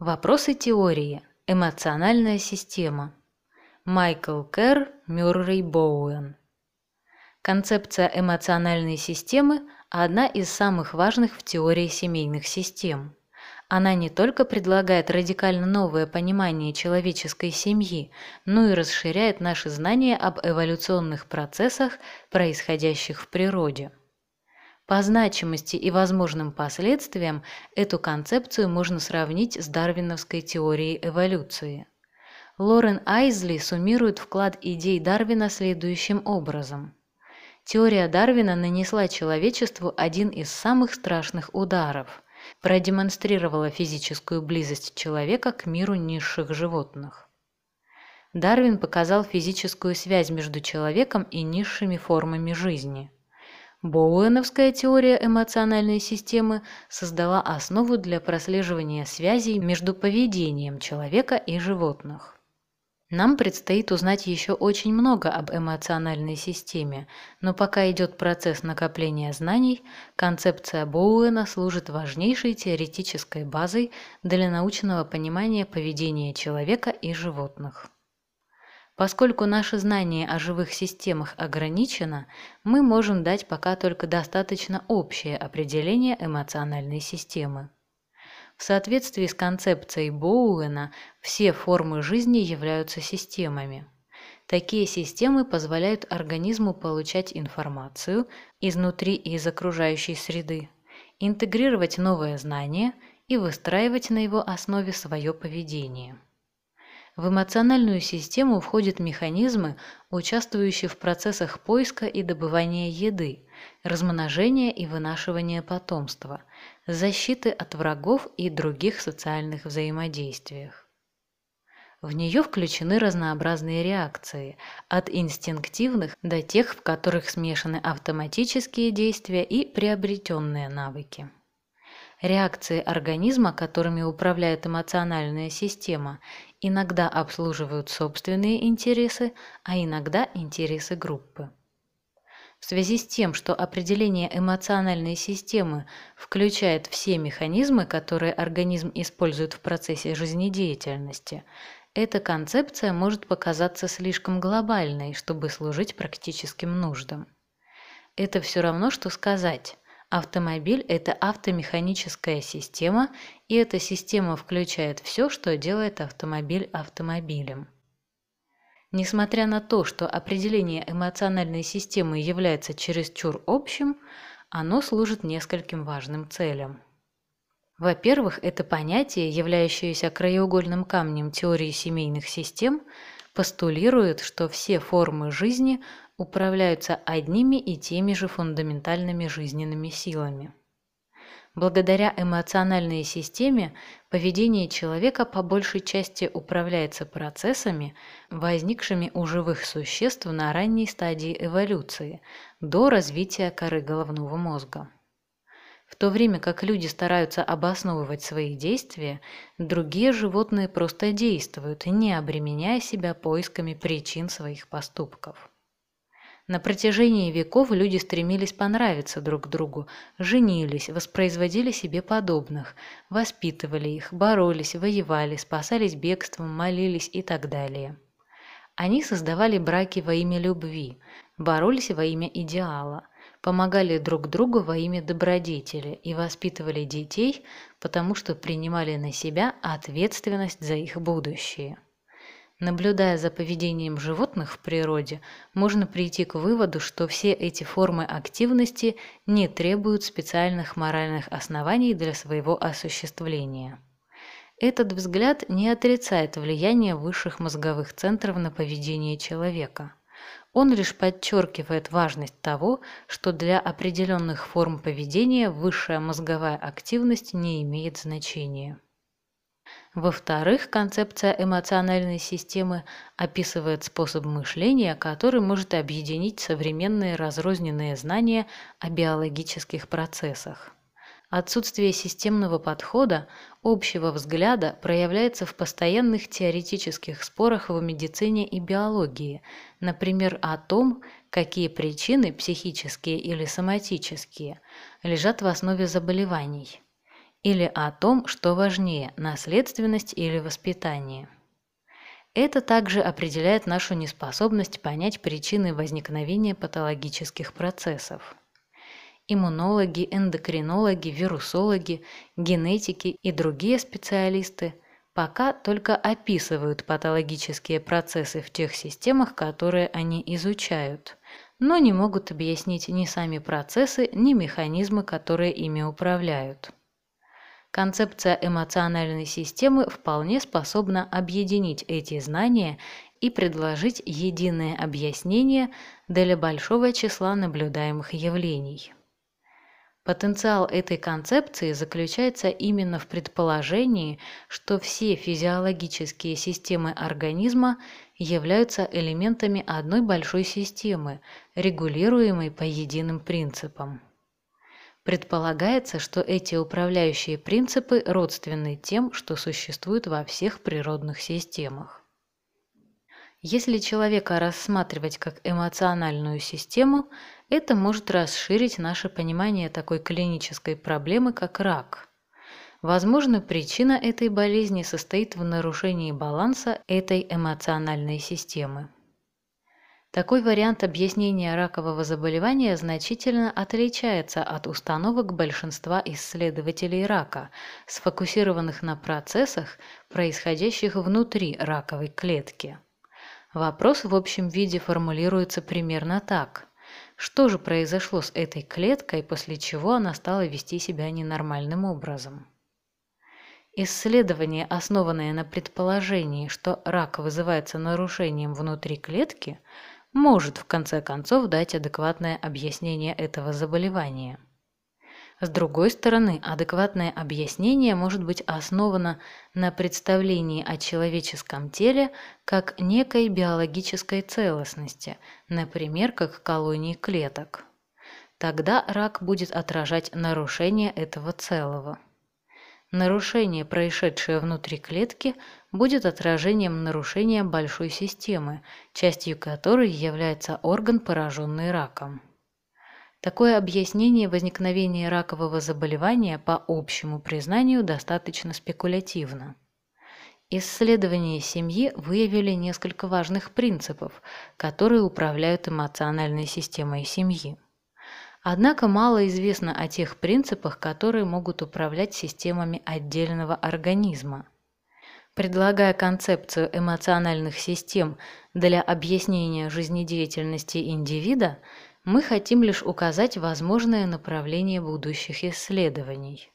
Вопросы теории. Эмоциональная система. Майкл Кэр, Мюррей Боуэн. Концепция эмоциональной системы одна из самых важных в теории семейных систем. Она не только предлагает радикально новое понимание человеческой семьи, но и расширяет наши знания об эволюционных процессах, происходящих в природе. По значимости и возможным последствиям эту концепцию можно сравнить с дарвиновской теорией эволюции. Лорен Айзли суммирует вклад идей Дарвина следующим образом. Теория Дарвина нанесла человечеству один из самых страшных ударов. Продемонстрировала физическую близость человека к миру низших животных. Дарвин показал физическую связь между человеком и низшими формами жизни. Боуэновская теория эмоциональной системы создала основу для прослеживания связей между поведением человека и животных. Нам предстоит узнать еще очень много об эмоциональной системе, но пока идет процесс накопления знаний, концепция Боуэна служит важнейшей теоретической базой для научного понимания поведения человека и животных. Поскольку наше знание о живых системах ограничено, мы можем дать пока только достаточно общее определение эмоциональной системы. В соответствии с концепцией Боуэна, все формы жизни являются системами. Такие системы позволяют организму получать информацию изнутри и из окружающей среды, интегрировать новое знание и выстраивать на его основе свое поведение. В эмоциональную систему входят механизмы, участвующие в процессах поиска и добывания еды, размножения и вынашивания потомства, защиты от врагов и других социальных взаимодействиях. В нее включены разнообразные реакции, от инстинктивных до тех, в которых смешаны автоматические действия и приобретенные навыки. Реакции организма, которыми управляет эмоциональная система, иногда обслуживают собственные интересы, а иногда интересы группы. В связи с тем, что определение эмоциональной системы включает все механизмы, которые организм использует в процессе жизнедеятельности, эта концепция может показаться слишком глобальной, чтобы служить практическим нуждам. Это все равно, что сказать: автомобиль – это автомеханическая система, и эта система включает все, что делает автомобиль автомобилем. Несмотря на то, что определение эмоциональной системы является чересчур общим, оно служит нескольким важным целям. Во-первых, это понятие, являющееся краеугольным камнем теории семейных систем, постулирует, что все формы жизни управляются одними и теми же фундаментальными жизненными силами. Благодаря эмоциональной системе поведение человека по большей части управляется процессами, возникшими у живых существ на ранней стадии эволюции, до развития коры головного мозга. В то время как люди стараются обосновывать свои действия, другие животные просто действуют, не обременяя себя поисками причин своих поступков. На протяжении веков люди стремились понравиться друг другу, женились, воспроизводили себе подобных, воспитывали их, боролись, воевали, спасались бегством, молились и так далее. Они создавали браки во имя любви, боролись во имя идеала, помогали друг другу во имя добродетели и воспитывали детей, потому что принимали на себя ответственность за их будущее. Наблюдая за поведением животных в природе, можно прийти к выводу, что все эти формы активности не требуют специальных моральных оснований для своего осуществления. Этот взгляд не отрицает влияние высших мозговых центров на поведение человека. Он лишь подчеркивает важность того, что для определенных форм поведения высшая мозговая активность не имеет значения. Во-вторых, концепция эмоциональной системы описывает способ мышления, который может объединить современные разрозненные знания о биологических процессах. Отсутствие системного подхода, общего взгляда проявляется в постоянных теоретических спорах в медицине и биологии, например, о том, какие причины, психические или соматические, лежат в основе заболеваний. или о том, что важнее – наследственность или воспитание. Это также определяет нашу неспособность понять причины возникновения патологических процессов. Иммунологи, эндокринологи, вирусологи, генетики и другие специалисты пока только описывают патологические процессы в тех системах, которые они изучают, но не могут объяснить ни сами процессы, ни механизмы, которые ими управляют. Концепция эмоциональной системы вполне способна объединить эти знания и предложить единое объяснение для большого числа наблюдаемых явлений. Потенциал этой концепции заключается именно в предположении, что все физиологические системы организма являются элементами одной большой системы, регулируемой по единым принципам. Предполагается, что эти управляющие принципы родственны тем, что существуют во всех природных системах. Если человека рассматривать как эмоциональную систему, это может расширить наше понимание такой клинической проблемы, как рак. Возможно, причина этой болезни состоит в нарушении баланса этой эмоциональной системы. Такой вариант объяснения ракового заболевания значительно отличается от установок большинства исследователей рака, сфокусированных на процессах, происходящих внутри раковой клетки. Вопрос в общем виде формулируется примерно так. Что же произошло с этой клеткой, после чего она стала вести себя ненормальным образом? Исследование, основанное на предположении, что рак вызывается нарушением внутри клетки, может в конце концов дать адекватное объяснение этого заболевания. С другой стороны, адекватное объяснение может быть основано на представлении о человеческом теле как некой биологической целостности, например, как колонии клеток. Тогда рак будет отражать нарушение этого целого. Нарушение, происшедшее внутри клетки, будет отражением нарушения большой системы, частью которой является орган, пораженный раком. Такое объяснение возникновения ракового заболевания по общему признанию достаточно спекулятивно. Исследования семьи выявили несколько важных принципов, которые управляют эмоциональной системой семьи. Однако мало известно о тех принципах, которые могут управлять системами отдельного организма. Предлагая концепцию эмоциональных систем для объяснения жизнедеятельности индивида, мы хотим лишь указать возможное направление будущих исследований.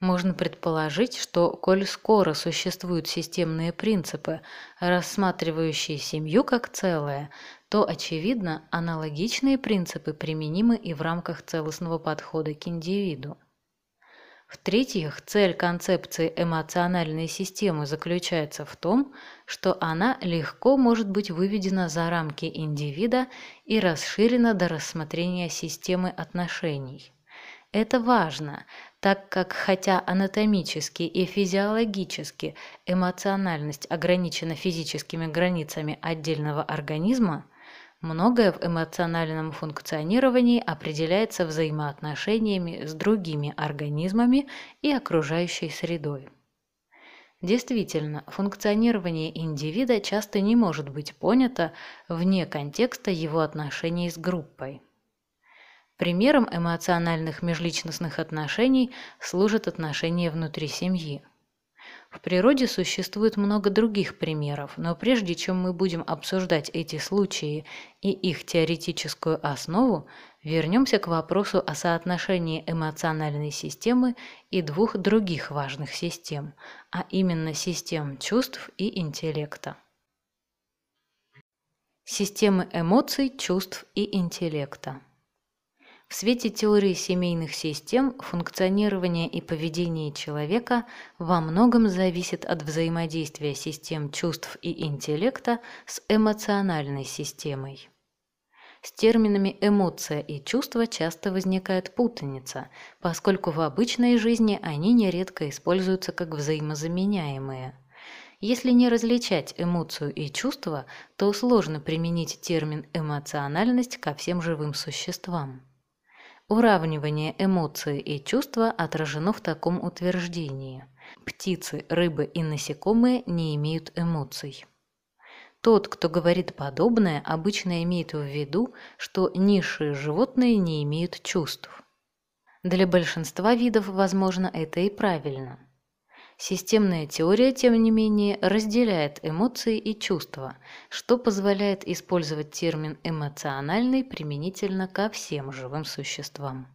Можно предположить, что, коль скоро существуют системные принципы, рассматривающие семью как целое, то, очевидно, аналогичные принципы применимы и в рамках целостного подхода к индивиду. В-третьих, цель концепции эмоциональной системы заключается в том, что она легко может быть выведена за рамки индивида и расширена до рассмотрения системы отношений. Это важно, так как хотя анатомически и физиологически эмоциональность ограничена физическими границами отдельного организма, многое в эмоциональном функционировании определяется взаимоотношениями с другими организмами и окружающей средой. Действительно, функционирование индивида часто не может быть понято вне контекста его отношений с группой. Примером эмоциональных межличностных отношений служат отношения внутри семьи. В природе существует много других примеров, но прежде чем мы будем обсуждать эти случаи и их теоретическую основу, вернемся к вопросу о соотношении эмоциональной системы и двух других важных систем, а именно систем чувств и интеллекта. Системы эмоций, чувств и интеллекта. В свете теории семейных систем функционирование и поведение человека во многом зависит от взаимодействия систем чувств и интеллекта с эмоциональной системой. С терминами «эмоция» и «чувство» часто возникает путаница, поскольку в обычной жизни они нередко используются как взаимозаменяемые. Если не различать эмоцию и чувство, то сложно применить термин «эмоциональность» ко всем живым существам. Уравнивание эмоций и чувства отражено в таком утверждении: птицы, рыбы и насекомые не имеют эмоций. Тот, кто говорит подобное, обычно имеет в виду, что низшие животные не имеют чувств. Для большинства видов, возможно, это и правильно. Системная теория, тем не менее, разделяет эмоции и чувства, что позволяет использовать термин «эмоциональный» применительно ко всем живым существам.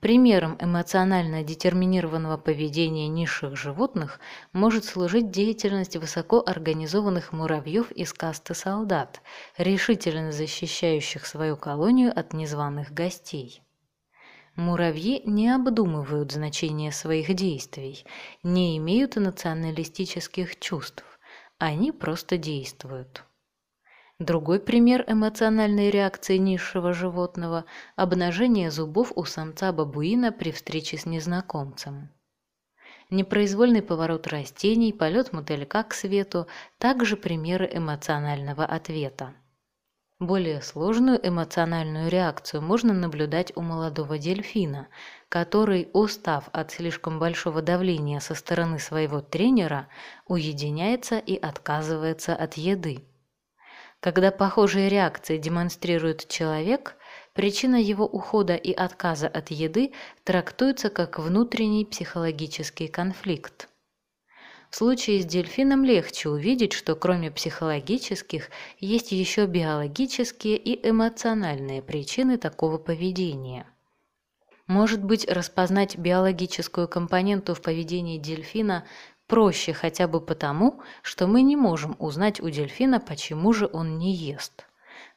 Примером эмоционально детерминированного поведения низших животных может служить деятельность высокоорганизованных муравьев из касты солдат, решительно защищающих свою колонию от незваных гостей. Муравьи не обдумывают значение своих действий, не имеют националистических чувств, они просто действуют. Другой пример эмоциональной реакции низшего животного – обнажение зубов у самца-бабуина при встрече с незнакомцем. Непроизвольный поворот растений, полет мотылька к свету – также примеры эмоционального ответа. Более сложную эмоциональную реакцию можно наблюдать у молодого дельфина, который, устав от слишком большого давления со стороны своего тренера, уединяется и отказывается от еды. Когда похожие реакции демонстрирует человек, причина его ухода и отказа от еды трактуется как внутренний психологический конфликт. В случае с дельфином легче увидеть, что кроме психологических есть еще биологические и эмоциональные причины такого поведения. Может быть, распознать биологическую компоненту в поведении дельфина проще хотя бы потому, что мы не можем узнать у дельфина, почему же он не ест.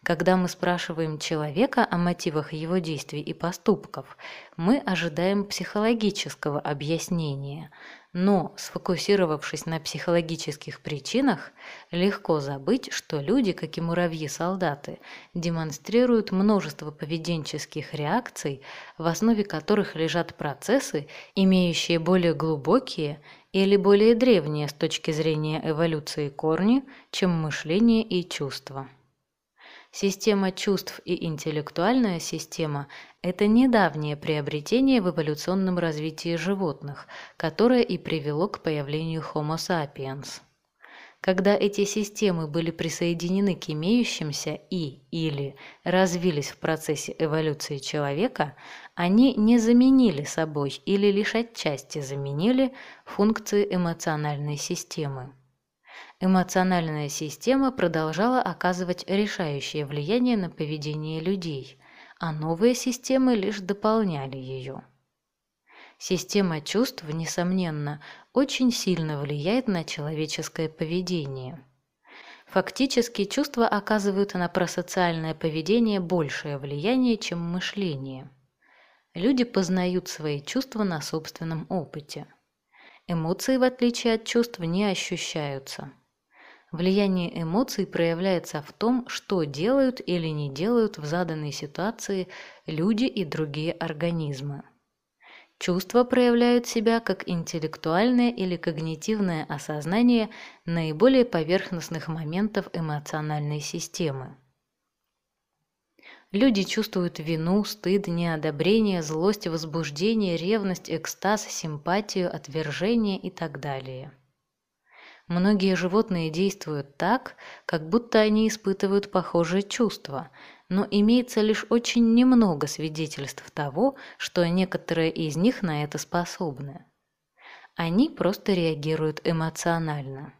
Когда мы спрашиваем человека о мотивах его действий и поступков, мы ожидаем психологического объяснения, но, сфокусировавшись на психологических причинах, легко забыть, что люди, как и муравьи-солдаты, демонстрируют множество поведенческих реакций, в основе которых лежат процессы, имеющие более глубокие или более древние с точки зрения эволюции корни, чем мышление и чувства. Система чувств и интеллектуальная система – это недавнее приобретение в эволюционном развитии животных, которое и привело к появлению Homo sapiens. Когда эти системы были присоединены к имеющимся и или развились в процессе эволюции человека, они не заменили собой или лишь отчасти заменили функции эмоциональной системы. Эмоциональная система продолжала оказывать решающее влияние на поведение людей, а новые системы лишь дополняли ее. Система чувств, несомненно, очень сильно влияет на человеческое поведение. Фактически чувства оказывают на просоциальное поведение большее влияние, чем мышление. Люди познают свои чувства на собственном опыте. Эмоции, в отличие от чувств, не ощущаются. Влияние эмоций проявляется в том, что делают или не делают в заданной ситуации люди и другие организмы. Чувства проявляют себя как интеллектуальное или когнитивное осознание наиболее поверхностных моментов эмоциональной системы. Люди чувствуют вину, стыд, неодобрение, злость, возбуждение, ревность, экстаз, симпатию, отвержение и так далее. Многие животные действуют так, как будто они испытывают похожие чувства, но имеется лишь очень немного свидетельств того, что некоторые из них на это способны. Они просто реагируют эмоционально.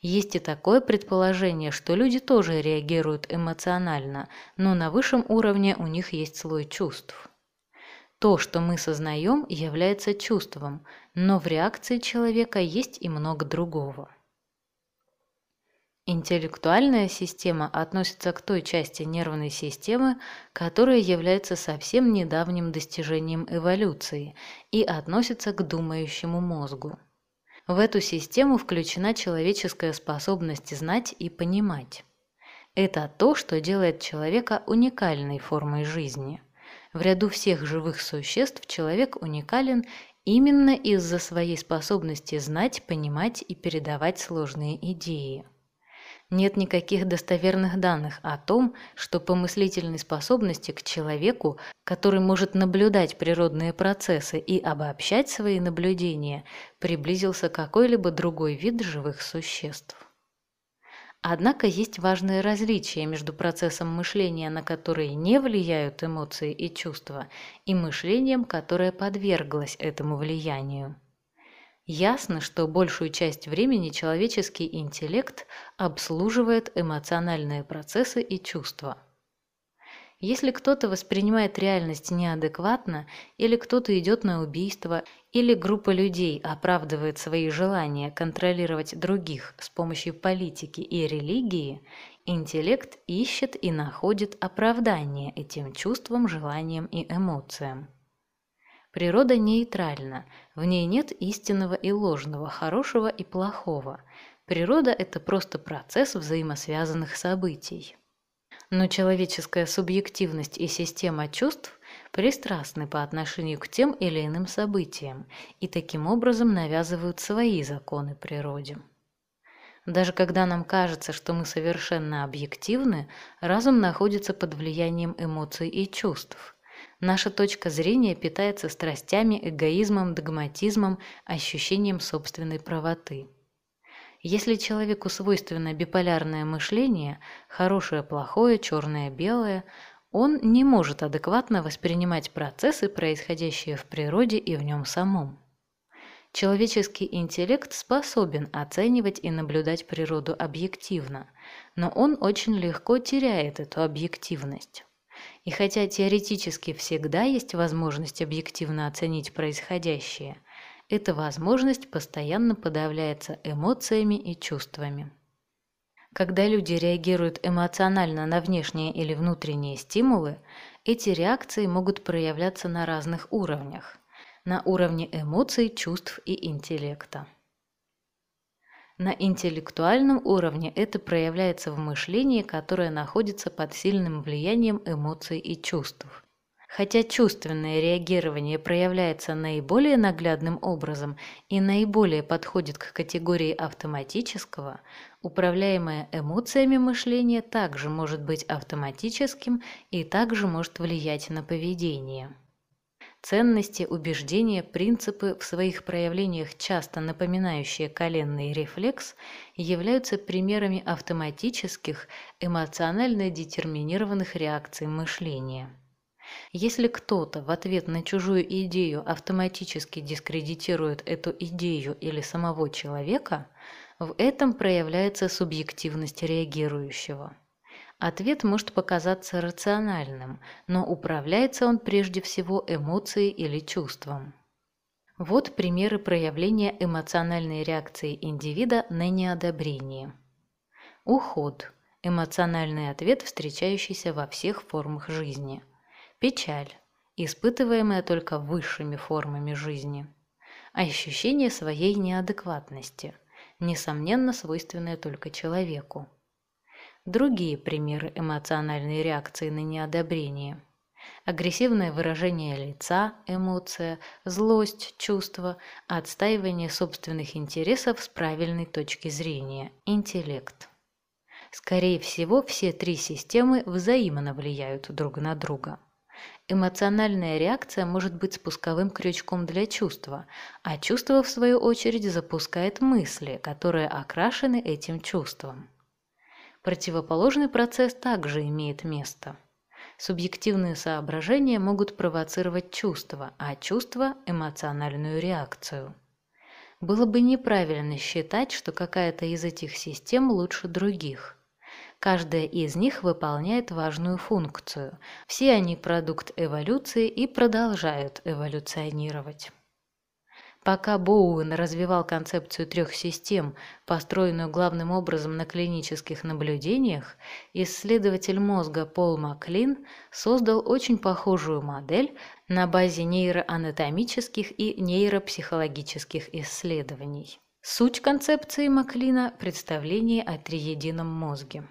Есть и такое предположение, что люди тоже реагируют эмоционально, но на высшем уровне у них есть слой чувств. То, что мы сознаем, является чувством, но в реакции человека есть и много другого. Интеллектуальная система относится к той части нервной системы, которая является совсем недавним достижением эволюции и относится к думающему мозгу. В эту систему включена человеческая способность знать и понимать. Это то, что делает человека уникальной формой жизни. В ряду всех живых существ человек уникален именно из-за своей способности знать, понимать и передавать сложные идеи. нет никаких достоверных данных о том, что по мыслительной способности к человеку, который может наблюдать природные процессы и обобщать свои наблюдения, приблизился какой-либо другой вид живых существ. Однако есть важные различия между процессом мышления, на которые не влияют эмоции и чувства, и мышлением, которое подверглось этому влиянию. Ясно, что большую часть времени человеческий интеллект обслуживает эмоциональные процессы и чувства. Если кто-то воспринимает реальность неадекватно, или кто-то идет на убийство, или группа людей оправдывает свои желания контролировать других с помощью политики и религии, интеллект ищет и находит оправдание этим чувствам, желаниям и эмоциям. Природа нейтральна, в ней нет истинного и ложного, хорошего и плохого. Природа – это просто процесс взаимосвязанных событий. Но человеческая субъективность и система чувств пристрастны по отношению к тем или иным событиям и таким образом навязывают свои законы природе. Даже когда нам кажется, что мы совершенно объективны, разум находится под влиянием эмоций и чувств. Наша точка зрения питается страстями, эгоизмом, догматизмом, ощущением собственной правоты. Если человеку свойственно биполярное мышление, хорошее-плохое, черное-белое, он не может адекватно воспринимать процессы, происходящие в природе и в нем самом. Человеческий интеллект способен оценивать и наблюдать природу объективно, но он очень легко теряет эту объективность. И хотя теоретически всегда есть возможность объективно оценить происходящее, эта возможность постоянно подавляется эмоциями и чувствами. Когда люди реагируют эмоционально на внешние или внутренние стимулы, эти реакции могут проявляться на разных уровнях – на уровне эмоций, чувств и интеллекта. На интеллектуальном уровне это проявляется в мышлении, которое находится под сильным влиянием эмоций и чувств. Хотя чувственное реагирование проявляется наиболее наглядным образом и наиболее подходит к категории автоматического, управляемое эмоциями мышление также может быть автоматическим и также может влиять на поведение. Ценности, убеждения, принципы, в своих проявлениях часто напоминающие коленный рефлекс, являются примерами автоматических, эмоционально детерминированных реакций мышления. Если кто-то в ответ на чужую идею автоматически дискредитирует эту идею или самого человека, в этом проявляется субъективность реагирующего. Ответ может показаться рациональным, но управляется он прежде всего эмоцией или чувством. Вот примеры проявления эмоциональной реакции индивида на неодобрение. Уход – эмоциональный ответ, встречающийся во всех формах жизни. Печаль – испытываемая только высшими формами жизни. Ощущение своей неадекватности, несомненно свойственное только человеку. Другие примеры эмоциональной реакции на неодобрение. Агрессивное выражение лица, эмоция, злость, чувство, отстаивание собственных интересов с правильной точки зрения, интеллект. Скорее всего, все три системы взаимно влияют друг на друга. Эмоциональная реакция может быть спусковым крючком для чувства, а чувство, в свою очередь, запускает мысли, которые окрашены этим чувством. Противоположный процесс также имеет место. Субъективные соображения могут провоцировать чувства, а чувства – эмоциональную реакцию. Было бы неправильно считать, что какая-то из этих систем лучше других. Каждая из них выполняет важную функцию. Все они – продукт эволюции и продолжают эволюционировать. Пока Боуэн развивал концепцию трех систем, построенную главным образом на клинических наблюдениях, исследователь мозга Пол Маклин создал очень похожую модель на базе нейроанатомических и нейропсихологических исследований. Суть концепции Маклина – представление о триедином мозге.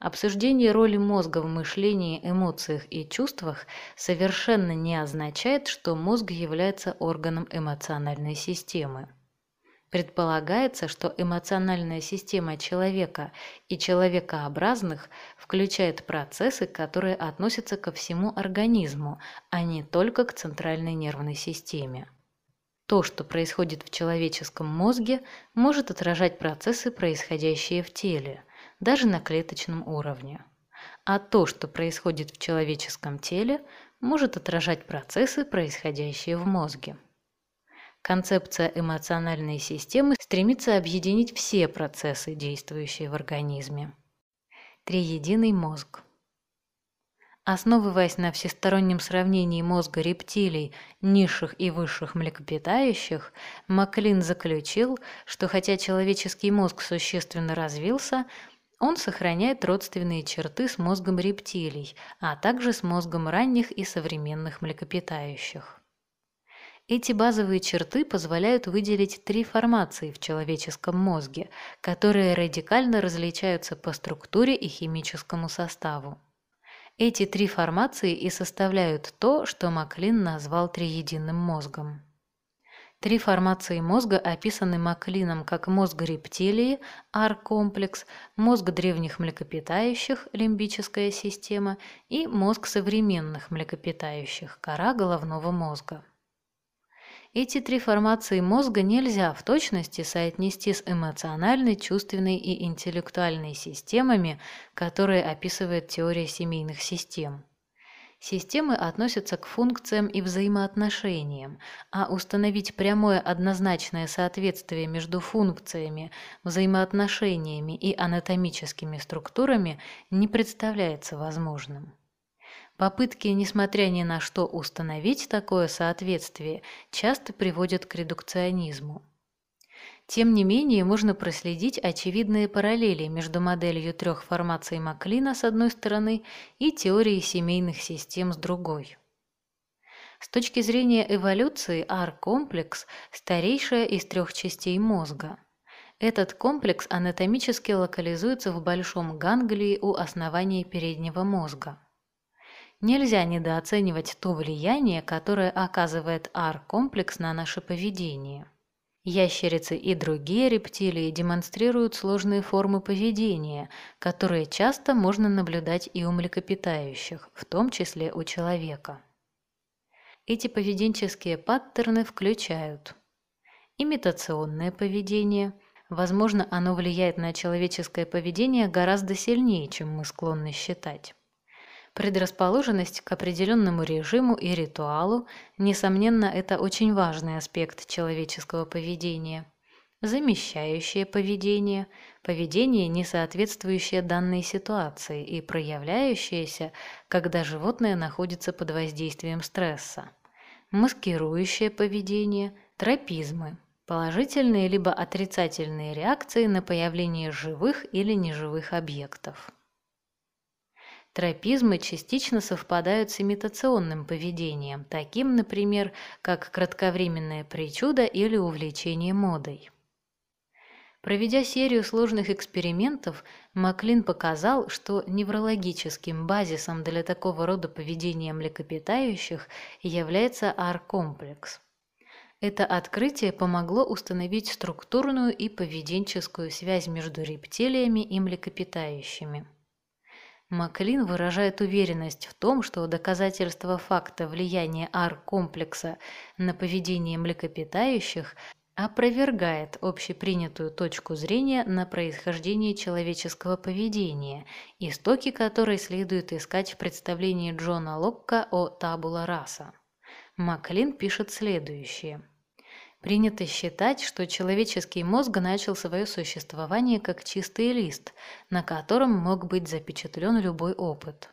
Обсуждение роли мозга в мышлении, эмоциях и чувствах совершенно не означает, что мозг является органом эмоциональной системы. Предполагается, что эмоциональная система человека и человекообразных включает процессы, которые относятся ко всему организму, а не только к центральной нервной системе. То, что происходит в человеческом мозге, может отражать процессы, происходящие в теле, даже на клеточном уровне. А то, что происходит в человеческом теле, может отражать процессы, происходящие в мозге. Концепция эмоциональной системы стремится объединить все процессы, действующие в организме. Триединый мозг. Основываясь на всестороннем сравнении мозга рептилий, низших и высших млекопитающих, Маклин заключил, что хотя человеческий мозг существенно развился, он сохраняет родственные черты с мозгом рептилий, а также с мозгом ранних и современных млекопитающих. Эти базовые черты позволяют выделить три формации в человеческом мозге, которые радикально различаются по структуре и химическому составу. Эти три формации и составляют то, что Маклин назвал триединым мозгом. Три формации мозга описаны Маклином как мозг рептилии – R-комплекс, мозг древних млекопитающих – лимбическая система и мозг современных млекопитающих – кора головного мозга. Эти три формации мозга нельзя в точности соотнести с эмоциональной, чувственной и интеллектуальной системами, которые описывает теория семейных систем. Системы относятся к функциям и взаимоотношениям, а установить прямое однозначное соответствие между функциями, взаимоотношениями и анатомическими структурами не представляется возможным. Попытки, несмотря ни на что, установить такое соответствие часто приводят к редукционизму. Тем не менее, можно проследить очевидные параллели между моделью трех формаций Маклина с одной стороны и теорией семейных систем с другой. С точки зрения эволюции, R-комплекс – старейшая из трех частей мозга. Этот комплекс анатомически локализуется в большом ганглии у основания переднего мозга. Нельзя недооценивать то влияние, которое оказывает R-комплекс на наше поведение. Ящерицы и другие рептилии демонстрируют сложные формы поведения, которые часто можно наблюдать и у млекопитающих, в том числе у человека. Эти поведенческие паттерны включают имитационное поведение. Возможно, оно влияет на человеческое поведение гораздо сильнее, чем мы склонны считать. Предрасположенность к определенному режиму и ритуалу, несомненно, это очень важный аспект человеческого поведения. Замещающее поведение – поведение, не соответствующее данной ситуации и проявляющееся, когда животное находится под воздействием стресса. Маскирующее поведение – тропизмы – положительные либо отрицательные реакции на появление живых или неживых объектов. Тропизмы частично совпадают с имитационным поведением, таким, например, как кратковременная причуда или увлечение модой. Проведя серию сложных экспериментов, Маклин показал, что неврологическим базисом для такого рода поведения млекопитающих является R-комплекс. Это открытие помогло установить структурную и поведенческую связь между рептилиями и млекопитающими. Маклин выражает уверенность в том, что доказательства факта влияния R-комплекса на поведение млекопитающих опровергает общепринятую точку зрения на происхождение человеческого поведения, истоки которой следует искать в представлении Джона Локка о табула раса. Маклин пишет следующее. Принято считать, что человеческий мозг начал свое существование как чистый лист, на котором мог быть запечатлен любой опыт.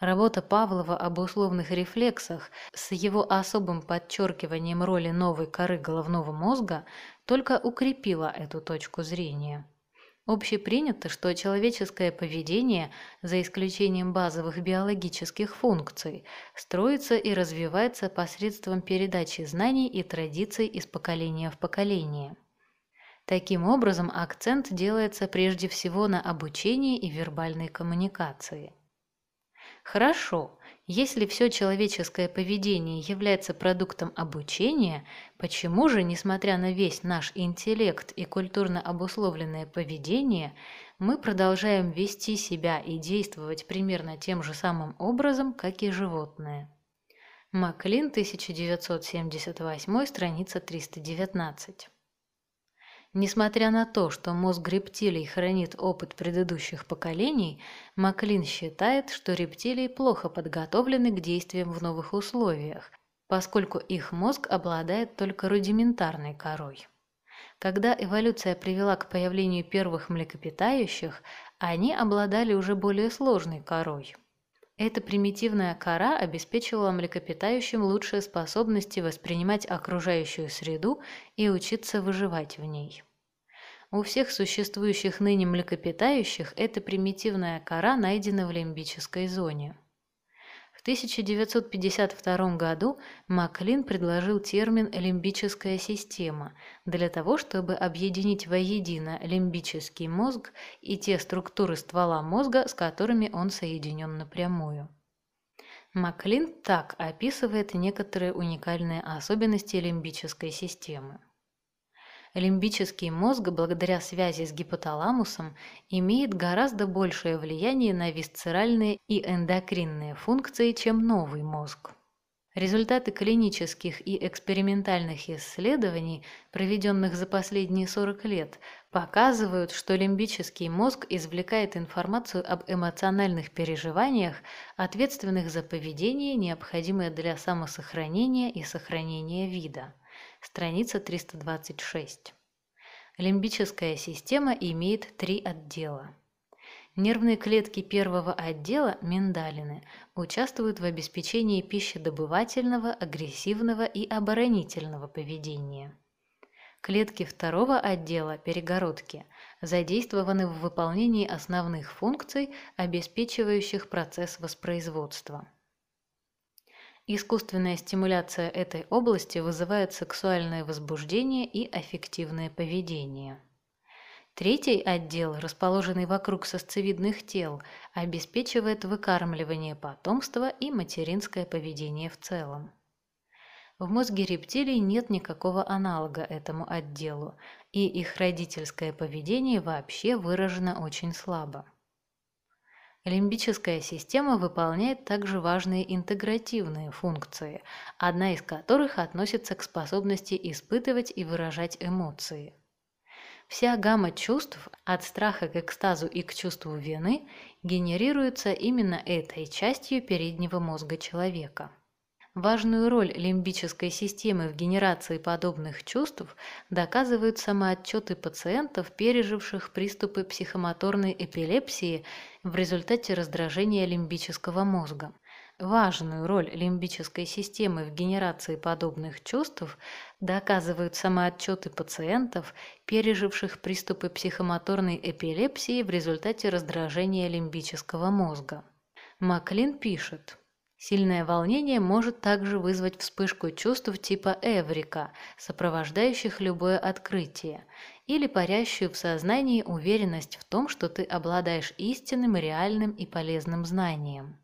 Работа Павлова об условных рефлексах с его особым подчеркиванием роли новой коры головного мозга только укрепила эту точку зрения. Общепринято, что человеческое поведение, за исключением базовых биологических функций, строится и развивается посредством передачи знаний и традиций из поколения в поколение. Таким образом, акцент делается прежде всего на обучении и вербальной коммуникации. Хорошо, Если все человеческое поведение является продуктом обучения, почему же, несмотря на весь наш интеллект и культурно обусловленное поведение, мы продолжаем вести себя и действовать примерно тем же самым образом, как и животные? Маклин, 1978, страница 319. Несмотря на то, что мозг рептилий хранит опыт предыдущих поколений, Маклин считает, что рептилии плохо подготовлены к действиям в новых условиях, поскольку их мозг обладает только рудиментарной корой. Когда эволюция привела к появлению первых млекопитающих, они обладали уже более сложной корой. Эта примитивная кора обеспечивала млекопитающим лучшие способности воспринимать окружающую среду и учиться выживать в ней. У всех существующих ныне млекопитающих эта примитивная кора найдена в лимбической зоне. В 1952 году Маклин предложил термин «лимбическая система» для того, чтобы объединить воедино лимбический мозг и те структуры ствола мозга, с которыми он соединен напрямую. Маклин так описывает некоторые уникальные особенности лимбической системы. Лимбический мозг, благодаря связи с гипоталамусом, имеет гораздо большее влияние на висцеральные и эндокринные функции, чем новый мозг. Результаты клинических и экспериментальных исследований, проведенных за последние 40 лет, показывают, что лимбический мозг извлекает информацию об эмоциональных переживаниях, ответственных за поведение, необходимое для самосохранения и сохранения вида. Страница 326. Лимбическая система имеет 3 отдела. Нервные клетки первого отдела, миндалины, участвуют в обеспечении пищедобывательного, агрессивного и оборонительного поведения. Клетки второго отдела, перегородки, задействованы в выполнении основных функций, обеспечивающих процесс воспроизводства. Искусственная стимуляция этой области вызывает сексуальное возбуждение и аффективное поведение. Третий отдел, расположенный вокруг сосцевидных тел, обеспечивает выкармливание потомства и материнское поведение в целом. В мозге рептилий нет никакого аналога этому отделу, и их родительское поведение вообще выражено очень слабо. Лимбическая система выполняет также важные интегративные функции, одна из которых относится к способности испытывать и выражать эмоции. Вся гамма чувств, от страха к экстазу и к чувству вины, генерируется именно этой частью переднего мозга человека. Важную роль лимбической системы в генерации подобных чувств доказывают самоотчеты пациентов, переживших приступы психомоторной эпилепсии в результате раздражения лимбического мозга. Важную роль лимбической системы в генерации подобных чувств доказывают самоотчеты пациентов, переживших приступы психомоторной эпилепсии в результате раздражения лимбического мозга. Маклин пишет: сильное волнение может также вызвать вспышку чувств типа эврика, сопровождающих любое открытие, или парящую в сознании уверенность в том, что ты обладаешь истинным, реальным и полезным знанием.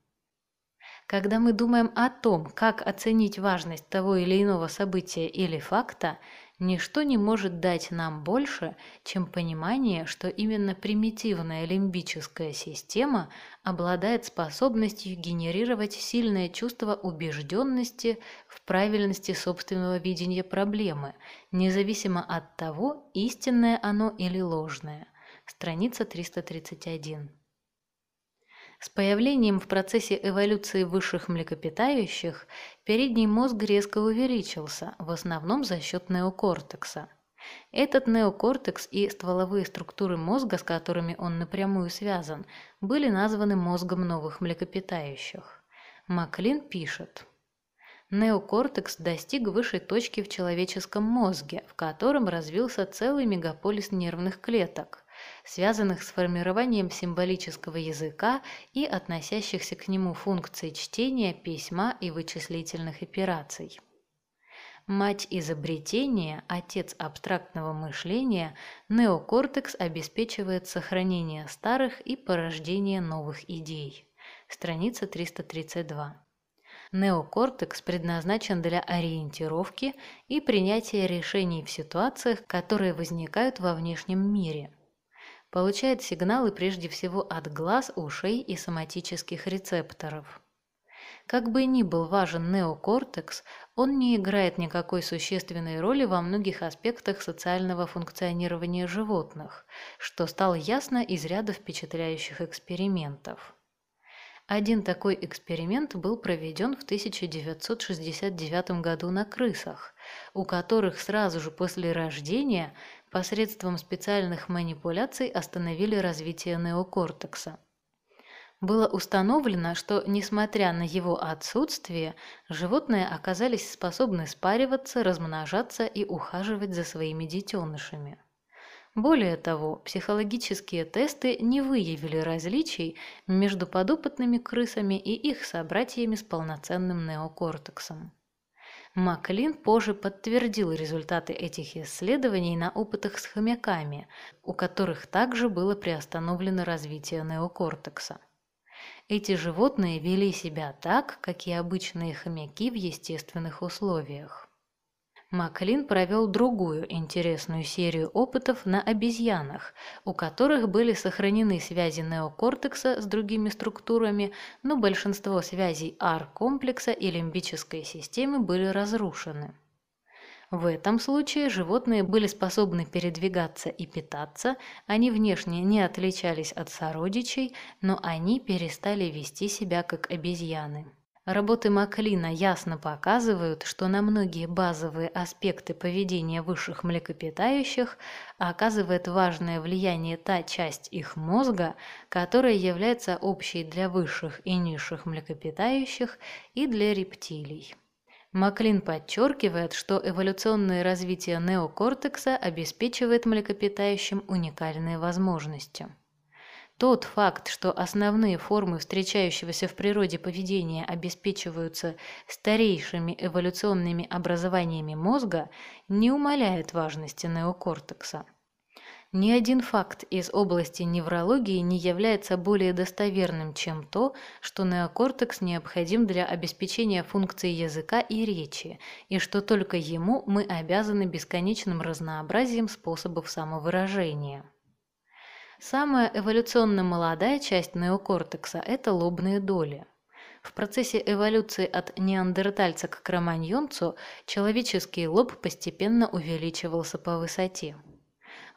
Когда мы думаем о том, как оценить важность того или иного события или факта, ничто не может дать нам больше, чем понимание, что именно примитивная лимбическая система обладает способностью генерировать сильное чувство убежденности в правильности собственного видения проблемы, независимо от того, истинное оно или ложное. Страница 331. С появлением в процессе эволюции высших млекопитающих передний мозг резко увеличился, в основном за счет неокортекса. Этот неокортекс и стволовые структуры мозга, с которыми он напрямую связан, были названы мозгом новых млекопитающих. Маклин пишет: неокортекс достиг высшей точки в человеческом мозге, в котором развился целый мегаполис нервных клеток, связанных с формированием символического языка и относящихся к нему функций чтения, письма и вычислительных операций. Мать изобретения, отец абстрактного мышления, неокортекс обеспечивает сохранение старых и порождение новых идей. Страница 332. Неокортекс предназначен для ориентировки и принятия решений в ситуациях, которые возникают во внешнем мире. Получает сигналы прежде всего от глаз, ушей и соматических рецепторов. Как бы ни был важен неокортекс, он не играет никакой существенной роли во многих аспектах социального функционирования животных, что стало ясно из ряда впечатляющих экспериментов. Один такой эксперимент был проведен в 1969 году на крысах, у которых сразу же после рождения посредством специальных манипуляций остановили развитие неокортекса. Было установлено, что, несмотря на его отсутствие, животные оказались способны спариваться, размножаться и ухаживать за своими детенышами. Более того, психологические тесты не выявили различий между подопытными крысами и их собратьями с полноценным неокортексом. Маклин позже подтвердил результаты этих исследований на опытах с хомяками, у которых также было приостановлено развитие неокортекса. Эти животные вели себя так, как и обычные хомяки в естественных условиях. Маклин провел другую интересную серию опытов на обезьянах, у которых были сохранены связи неокортекса с другими структурами, но большинство связей R-комплекса и лимбической системы были разрушены. В этом случае животные были способны передвигаться и питаться, они внешне не отличались от сородичей, но они перестали вести себя как обезьяны. Работы Маклина ясно показывают, что на многие базовые аспекты поведения высших млекопитающих оказывает важное влияние та часть их мозга, которая является общей для высших и низших млекопитающих и для рептилий. Маклин подчеркивает, что эволюционное развитие неокортекса обеспечивает млекопитающим уникальные возможности. Тот факт, что основные формы встречающегося в природе поведения обеспечиваются старейшими эволюционными образованиями мозга, не умаляет важности неокортекса. Ни один факт из области неврологии не является более достоверным, чем то, что неокортекс необходим для обеспечения функций языка и речи, и что только ему мы обязаны бесконечным разнообразием способов самовыражения. Самая эволюционно молодая часть неокортекса – это лобные доли. В процессе эволюции от неандертальца к кроманьонцу человеческий лоб постепенно увеличивался по высоте.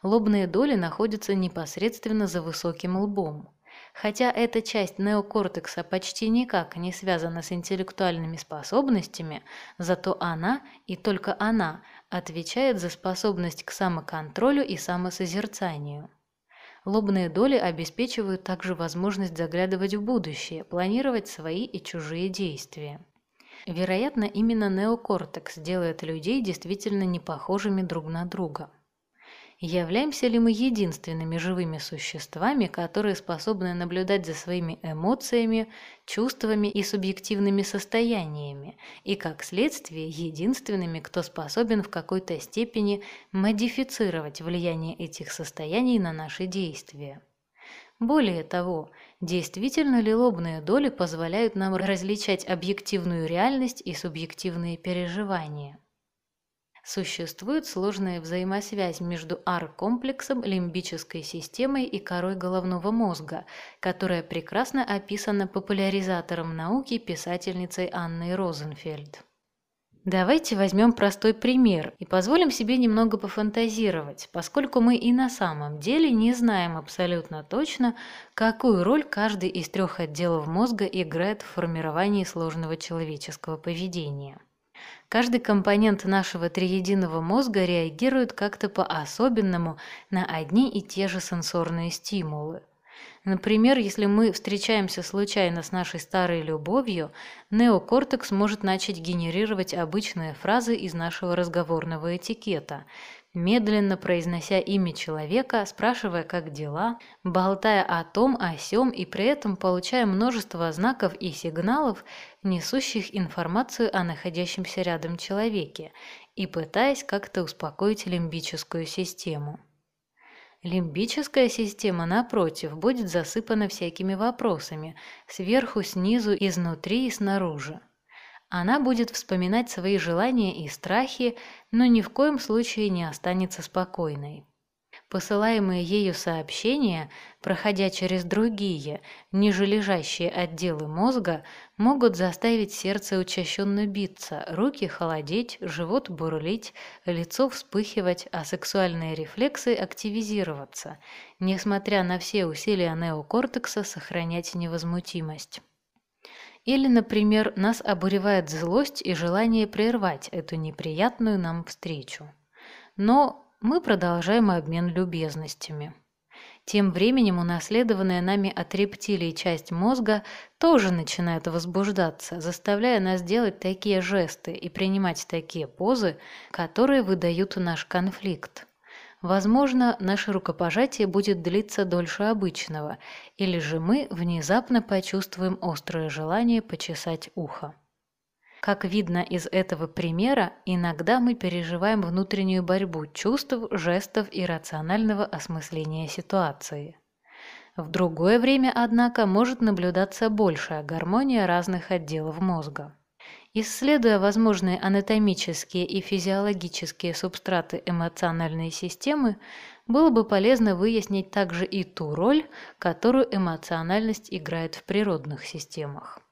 Лобные доли находятся непосредственно за высоким лбом. Хотя эта часть неокортекса почти никак не связана с интеллектуальными способностями, зато она, и только она, отвечает за способность к самоконтролю и самосозерцанию. Лобные доли обеспечивают также возможность заглядывать в будущее, планировать свои и чужие действия. Вероятно, именно неокортекс делает людей действительно непохожими друг на друга. Являемся ли мы единственными живыми существами, которые способны наблюдать за своими эмоциями, чувствами и субъективными состояниями, и, как следствие, единственными, кто способен в какой-то степени модифицировать влияние этих состояний на наши действия? Более того, действительно ли лобные доли позволяют нам различать объективную реальность и субъективные переживания? Существует сложная взаимосвязь между R-комплексом, лимбической системой и корой головного мозга, которая прекрасно описана популяризатором науки писательницей Анной Розенфельд. Давайте возьмем простой пример и позволим себе немного пофантазировать, поскольку мы и на самом деле не знаем абсолютно точно, какую роль каждый из трех отделов мозга играет в формировании сложного человеческого поведения. Каждый компонент нашего триединого мозга реагирует как-то по-особенному на одни и те же сенсорные стимулы. Например, если мы встречаемся случайно с нашей старой любовью, неокортекс может начать генерировать обычные фразы из нашего разговорного этикета, медленно произнося имя человека, спрашивая, как дела, болтая о том, о сём и при этом получая множество знаков и сигналов, несущих информацию о находящемся рядом человеке, и пытаясь как-то успокоить лимбическую систему. Лимбическая система, напротив, будет засыпана всякими вопросами – сверху, снизу, изнутри и снаружи. Она будет вспоминать свои желания и страхи, но ни в коем случае не останется спокойной. Посылаемые ею сообщения, проходя через другие, нижележащие отделы мозга, могут заставить сердце учащенно биться, руки холодеть, живот бурлить, лицо вспыхивать, а сексуальные рефлексы активизироваться, несмотря на все усилия неокортекса сохранять невозмутимость. Или, например, нас обуревает злость и желание прервать эту неприятную нам встречу. Но мы продолжаем обмен любезностями. Тем временем унаследованная нами от рептилий часть мозга тоже начинает возбуждаться, заставляя нас делать такие жесты и принимать такие позы, которые выдают наш конфликт. Возможно, наше рукопожатие будет длиться дольше обычного, или же мы внезапно почувствуем острое желание почесать ухо. Как видно из этого примера, иногда мы переживаем внутреннюю борьбу чувств, жестов и рационального осмысления ситуации. В другое время, однако, может наблюдаться большая гармония разных отделов мозга. Исследуя возможные анатомические и физиологические субстраты эмоциональной системы, было бы полезно выяснить также и ту роль, которую эмоциональность играет в природных системах.